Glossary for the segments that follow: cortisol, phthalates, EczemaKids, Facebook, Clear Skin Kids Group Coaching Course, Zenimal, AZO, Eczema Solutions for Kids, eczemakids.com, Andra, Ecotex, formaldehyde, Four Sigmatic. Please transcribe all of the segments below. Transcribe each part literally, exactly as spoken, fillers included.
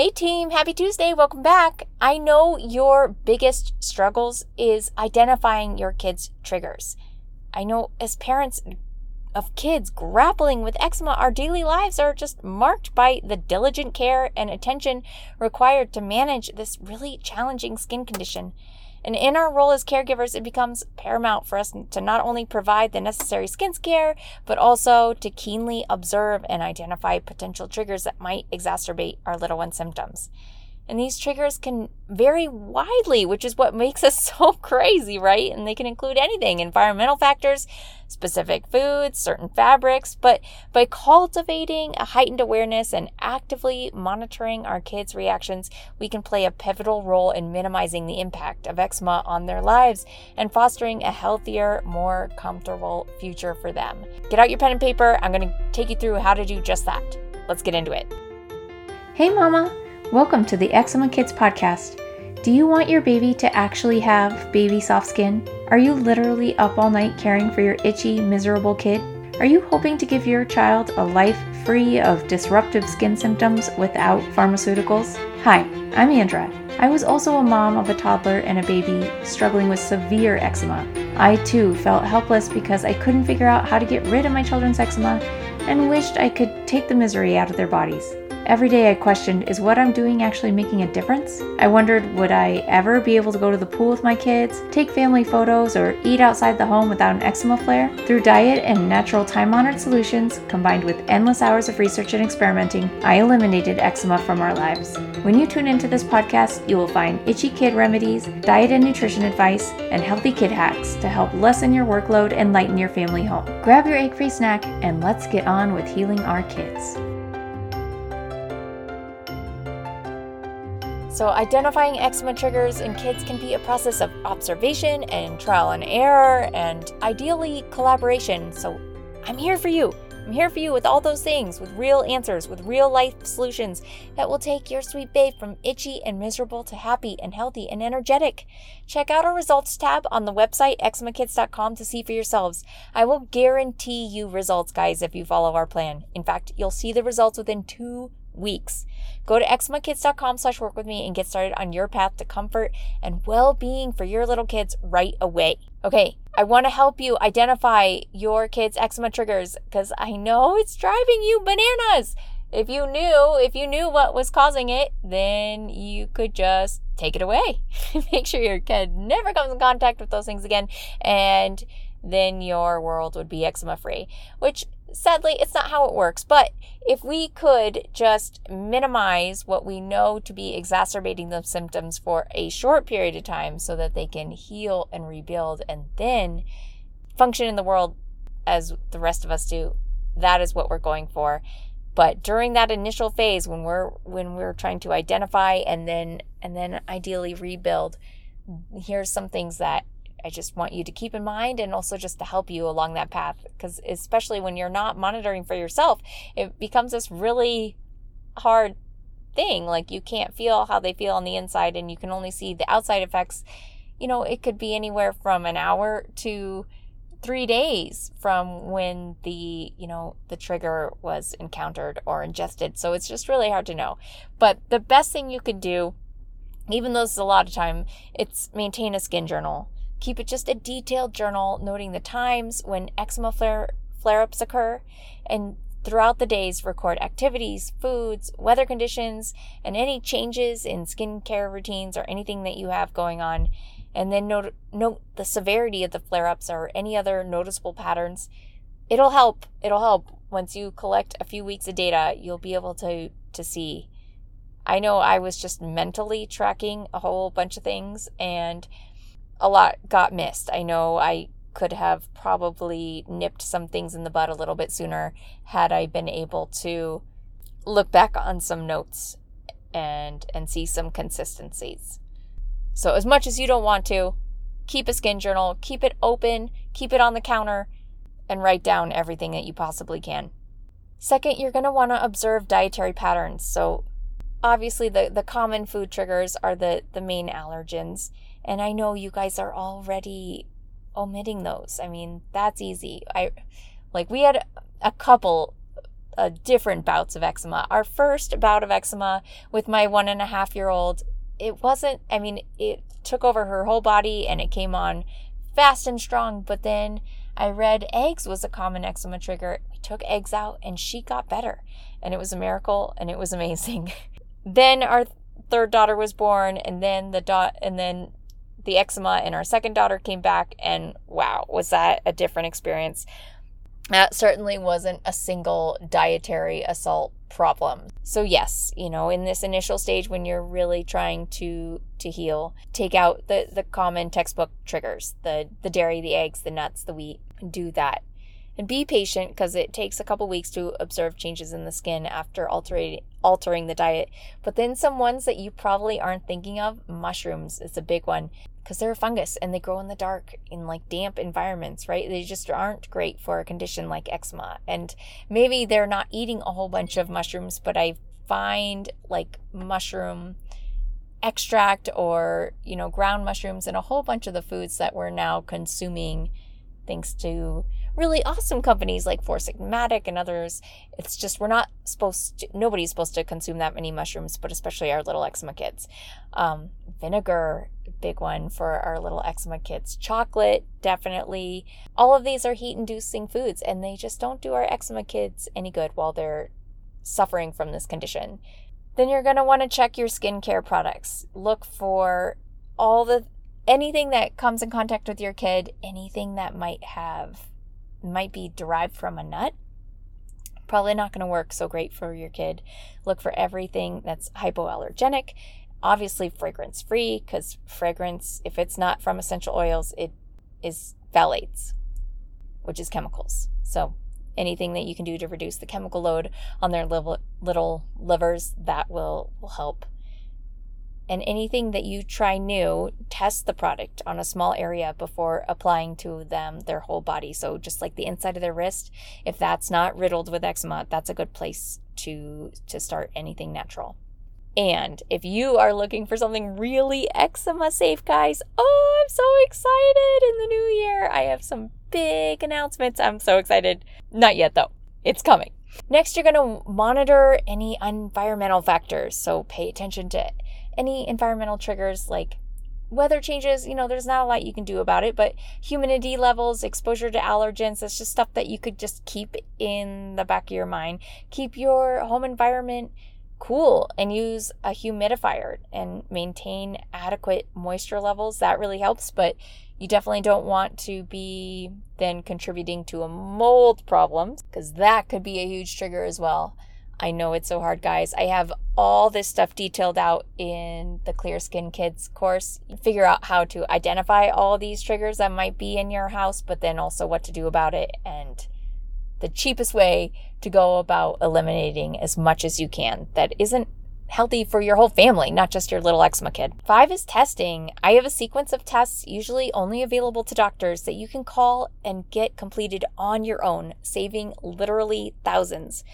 Hey team, happy Tuesday. Welcome back. I know your biggest struggles is identifying your kids' triggers. I know as parents of kids grappling with eczema, our daily lives are just marked by the diligent care and attention required to manage this really challenging skin condition. And in our role as caregivers, it becomes paramount for us to not only provide the necessary skin care, but also to keenly observe and identify potential triggers that might exacerbate our little one's symptoms. And these triggers can vary widely, which is what makes us so crazy, right? And they can include anything, environmental factors, specific foods, certain fabrics. But by cultivating a heightened awareness and actively monitoring our kids' reactions, we can play a pivotal role in minimizing the impact of eczema on their lives and fostering a healthier, more comfortable future for them. Get out your pen and paper. I'm going to take you through how to do just that. Let's get into it. Hey, Mama. Welcome to the Eczema Kids Podcast. Do you want your baby to actually have baby soft skin? Are you literally up all night caring for your itchy, miserable kid? Are you hoping to give your child a life free of disruptive skin symptoms without pharmaceuticals? Hi, I'm Andra. I was also a mom of a toddler and a baby struggling with severe eczema. I too felt helpless because I couldn't figure out how to get rid of my children's eczema and wished I could take the misery out of their bodies. Every day I questioned, is what I'm doing actually making a difference? I wondered, would I ever be able to go to the pool with my kids, take family photos, or eat outside the home without an eczema flare? Through diet and natural time-honored solutions, combined with endless hours of research and experimenting, I eliminated eczema from our lives. When you tune into this podcast, you will find itchy kid remedies, diet and nutrition advice, and healthy kid hacks to help lessen your workload and lighten your family home. Grab your egg-free snack, and let's get on with healing our kids. So identifying eczema triggers in kids can be a process of observation and trial and error and ideally collaboration. So I'm here for you. I'm here for you with all those things, with real answers, with real life solutions that will take your sweet babe from itchy and miserable to happy and healthy and energetic. Check out our results tab on the website eczema kids dot com to see for yourselves. I will guarantee you results, guys, if you follow our plan. In fact, you'll see the results within two weeks. Go to eczema kids dot com slash work with me and get started on your path to comfort and well-being for your little kids right away. Okay, I want to help you identify your kids' eczema triggers because I know it's driving you bananas. If you knew, if you knew what was causing it, then you could just take it away. Make sure your kid never comes in contact with those things again, and then your world would be eczema-free, which sadly, it's not how it works. But if we could just minimize what we know to be exacerbating those symptoms for a short period of time so that they can heal and rebuild and then function in the world as the rest of us do, that is what we're going for. But during that initial phase when we're when we're trying to identify and then and then ideally rebuild, here's some things that I just want you to keep in mind, and also just to help you along that path, because especially when you're not monitoring for yourself, it becomes this really hard thing. Like, you can't feel how they feel on the inside, and you can only see the outside effects. You know, it could be anywhere from an hour to three days from when the, you know, the trigger was encountered or ingested. So it's just really hard to know. But the best thing you could do, even though this is a lot of time, it's maintain a skin journal. Keep it just a detailed journal, noting the times when eczema flare, flare-ups occur, and throughout the days record activities, foods, weather conditions, and any changes in skincare routines or anything that you have going on. And then note, note the severity of the flare-ups or any other noticeable patterns. It'll help. It'll help. Once you collect a few weeks of data, you'll be able to, to see. I know I was just mentally tracking a whole bunch of things, and a lot got missed. I know I could have probably nipped some things in the bud a little bit sooner had I been able to look back on some notes and and see some consistencies. So as much as you don't want to, keep a skin journal, keep it open, keep it on the counter, and write down everything that you possibly can. Second, you're going to want to observe dietary patterns. So obviously the, the common food triggers are the, the main allergens. And I know you guys are already omitting those. I mean, that's easy. I like we had a couple uh, different bouts of eczema. Our first bout of eczema with my one and a half year old, it wasn't, I mean, it took over her whole body and it came on fast and strong. But then I read eggs was a common eczema trigger. We took eggs out and she got better, and it was a miracle and it was amazing. Then our third daughter was born, and then the dot, and then the eczema in our second daughter came back, and wow, was that a different experience. That certainly wasn't a single dietary assault problem. So yes, you know, in this initial stage when you're really trying to to heal, take out the, the common textbook triggers, the, the dairy, the eggs, the nuts, the wheat, do that. And be patient because it takes a couple weeks to observe changes in the skin after altering altering the diet. But then some ones that you probably aren't thinking of, mushrooms is a big one, because they're a fungus and they grow in the dark in like damp environments, right? They just aren't great for a condition like eczema. And maybe they're not eating a whole bunch of mushrooms, but I find like mushroom extract or, you know, ground mushrooms in a whole bunch of the foods that we're now consuming thanks to really awesome companies like Four Sigmatic and others. It's just, we're not supposed to, nobody's supposed to consume that many mushrooms, but especially our little eczema kids. Um, vinegar, big one for our little eczema kids. Chocolate, definitely. All of these are heat-inducing foods, and they just don't do our eczema kids any good while they're suffering from this condition. Then you're going to want to check your skincare products. Look for all the, anything that comes in contact with your kid, anything that might have might be derived from a nut, probably not going to work so great for your kid. Look for everything that's hypoallergenic, obviously fragrance free, because fragrance, if it's not from essential oils, it is phthalates, which is chemicals. So anything that you can do to reduce the chemical load on their little livers, that will, will help. And anything that you try new, test the product on a small area before applying to them their whole body. So just like the inside of their wrist, if that's not riddled with eczema, that's a good place to, to start anything natural. And if you are looking for something really eczema safe, guys, oh, I'm so excited in the new year. I have some big announcements. I'm so excited. Not yet though. It's coming. Next, you're going to monitor any environmental factors. So pay attention to any environmental triggers like weather changes. You know, there's not a lot you can do about it, but humidity levels, exposure to allergens, that's just stuff that you could just keep in the back of your mind. Keep your home environment cool and use a humidifier and maintain adequate moisture levels. That really helps, but you definitely don't want to be then contributing to a mold problem, because that could be a huge trigger as well. I know it's so hard, guys. I have all this stuff detailed out in the Clear Skin Kids course. Figure out how to identify all these triggers that might be in your house, but then also what to do about it and the cheapest way to go about eliminating as much as you can that isn't healthy for your whole family, not just your little eczema kid. Five is testing. I have a sequence of tests usually only available to doctors that you can call and get completed on your own, saving literally thousands.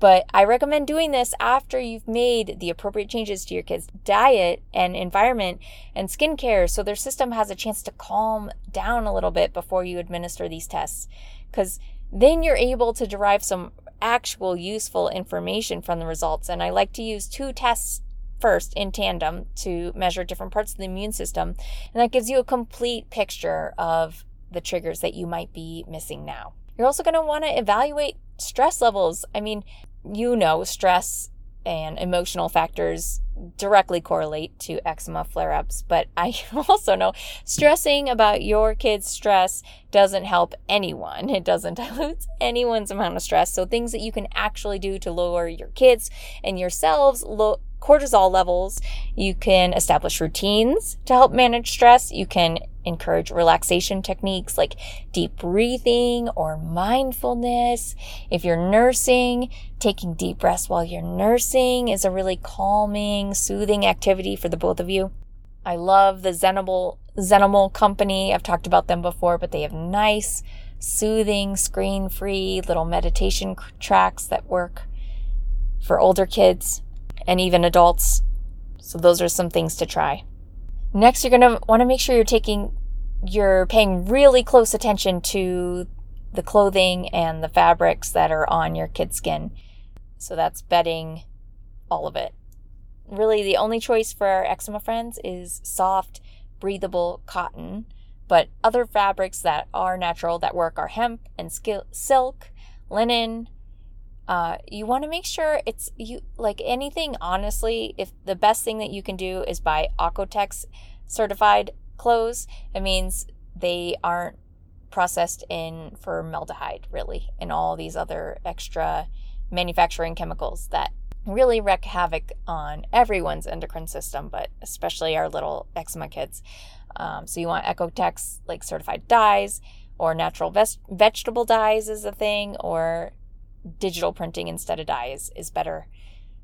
But I recommend doing this after you've made the appropriate changes to your kids' diet and environment and skincare, so their system has a chance to calm down a little bit before you administer these tests, because then you're able to derive some actual useful information from the results. And I like to use two tests first in tandem to measure different parts of the immune system. And that gives you a complete picture of the triggers that you might be missing now. You're also going to want to evaluate stress levels. I mean, you know, stress and emotional factors directly correlate to eczema flare-ups, but I also know stressing about your kids' stress doesn't help anyone. It doesn't dilute anyone's amount of stress. So things that you can actually do to lower your kids' and yourselves' low cortisol levels, you can establish routines to help manage stress. You can encourage relaxation techniques like deep breathing or mindfulness. If you're nursing, taking deep breaths while you're nursing is a really calming, soothing activity for the both of you. I love the Zenimal, Zenimal company. I've talked about them before, but they have nice, soothing, screen-free little meditation tracks that work for older kids and even adults. So those are some things to try. Next, you're going to want to make sure you're taking, you're paying really close attention to the clothing and the fabrics that are on your kid's skin. So that's bedding, all of it. Really, the only choice for our eczema friends is soft, breathable cotton. But other fabrics that are natural that work are hemp and sk- silk, linen. Uh, you want to make sure it's you like anything, honestly. If the best thing that you can do is buy Ecotex certified clothes, it means they aren't processed in formaldehyde, really, and all these other extra manufacturing chemicals that really wreak havoc on everyone's endocrine system, but especially our little eczema kids. Um, so you want Ecotex, like certified dyes, or natural ves- vegetable dyes is a thing, or digital printing instead of dyes is better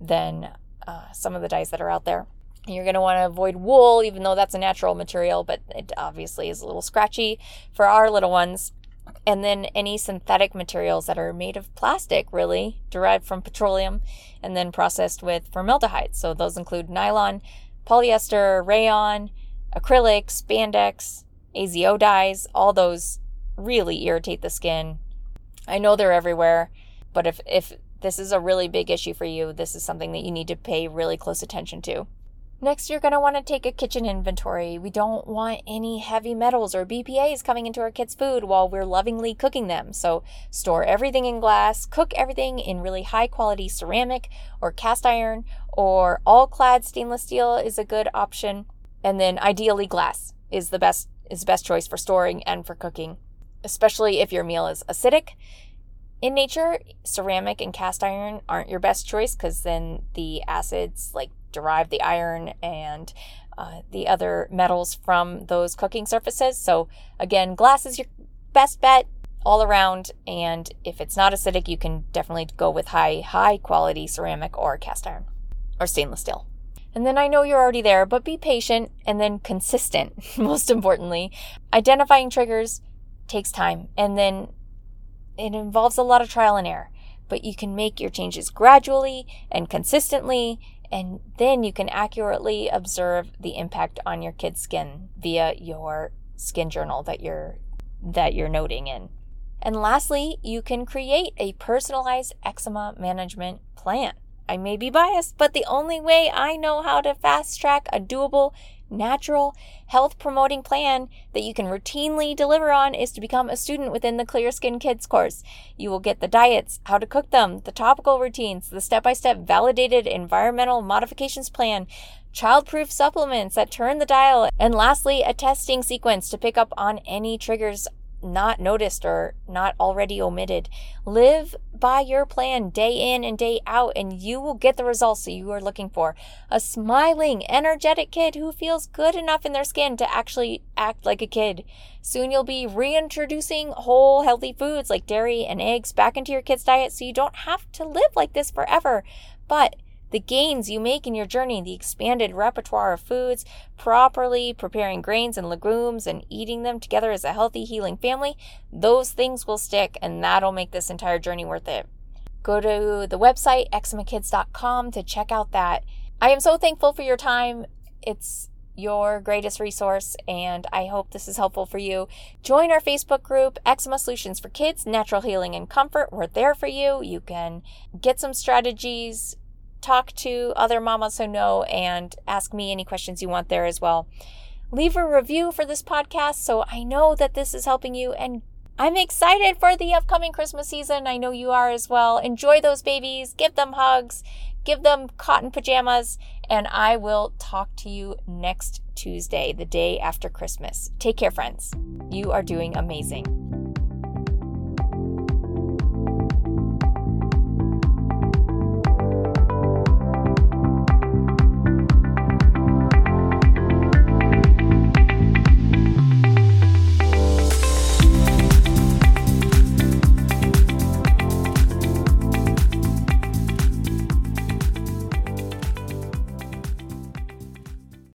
than uh, some of the dyes that are out there. And you're going to want to avoid wool, even though that's a natural material, but it obviously is a little scratchy for our little ones. And then any synthetic materials that are made of plastic, really, derived from petroleum and then processed with formaldehyde. So those include nylon, polyester, rayon, acrylic, spandex, A Z O dyes. All those really irritate the skin. I know they're everywhere, but if, if this is a really big issue for you, this is something that you need to pay really close attention to. Next, you're going to want to take a kitchen inventory. We don't want any heavy metals or B P As coming into our kids' food while we're lovingly cooking them. So store everything in glass, cook everything in really high quality ceramic or cast iron, or all clad stainless steel is a good option. And then ideally glass is the best is the best choice for storing and for cooking, especially if your meal is acidic. In nature, ceramic and cast iron aren't your best choice because then the acids like derive the iron and uh, the other metals from those cooking surfaces. So again, glass is your best bet all around. And if it's not acidic, you can definitely go with high, high quality ceramic or cast iron or stainless steel. And then I know you're already there, but be patient and then consistent. Most importantly, identifying triggers takes time, and then it involves a lot of trial and error, but you can make your changes gradually and consistently, and then you can accurately observe the impact on your kid's skin via your skin journal that you're that you're noting in. And lastly, you can create a personalized eczema management plan. I may be biased, but the only way I know how to fast track a doable, natural, health-promoting plan that you can routinely deliver on is to become a student within the Clear Skin Kids course. You will get the diets, how to cook them, the topical routines, the step-by-step validated environmental modifications plan, childproof supplements that turn the dial, and lastly, a testing sequence to pick up on any triggers not noticed or not already omitted. Live by your plan day in and day out, and you will get the results that you are looking for. A smiling, energetic kid who feels good enough in their skin to actually act like a kid. Soon you'll be reintroducing whole healthy foods like dairy and eggs back into your kids' diet, so you don't have to live like this forever. But the gains you make in your journey, the expanded repertoire of foods, properly preparing grains and legumes and eating them together as a healthy, healing family, those things will stick, and that'll make this entire journey worth it. Go to the website, eczema kids dot com, to check out that. I am so thankful for your time. It's your greatest resource, and I hope this is helpful for you. Join our Facebook group, Eczema Solutions for Kids, Natural Healing and Comfort. We're there for you. You can get some strategies, talk to other mamas who know, and ask me any questions you want there as well. Leave a review for this podcast so I know that this is helping you, and I'm excited for the upcoming Christmas season. I know you are as well. Enjoy those babies, give them hugs, give them cotton pajamas, and I will talk to you next Tuesday, the day after Christmas. Take care, friends. You are doing amazing.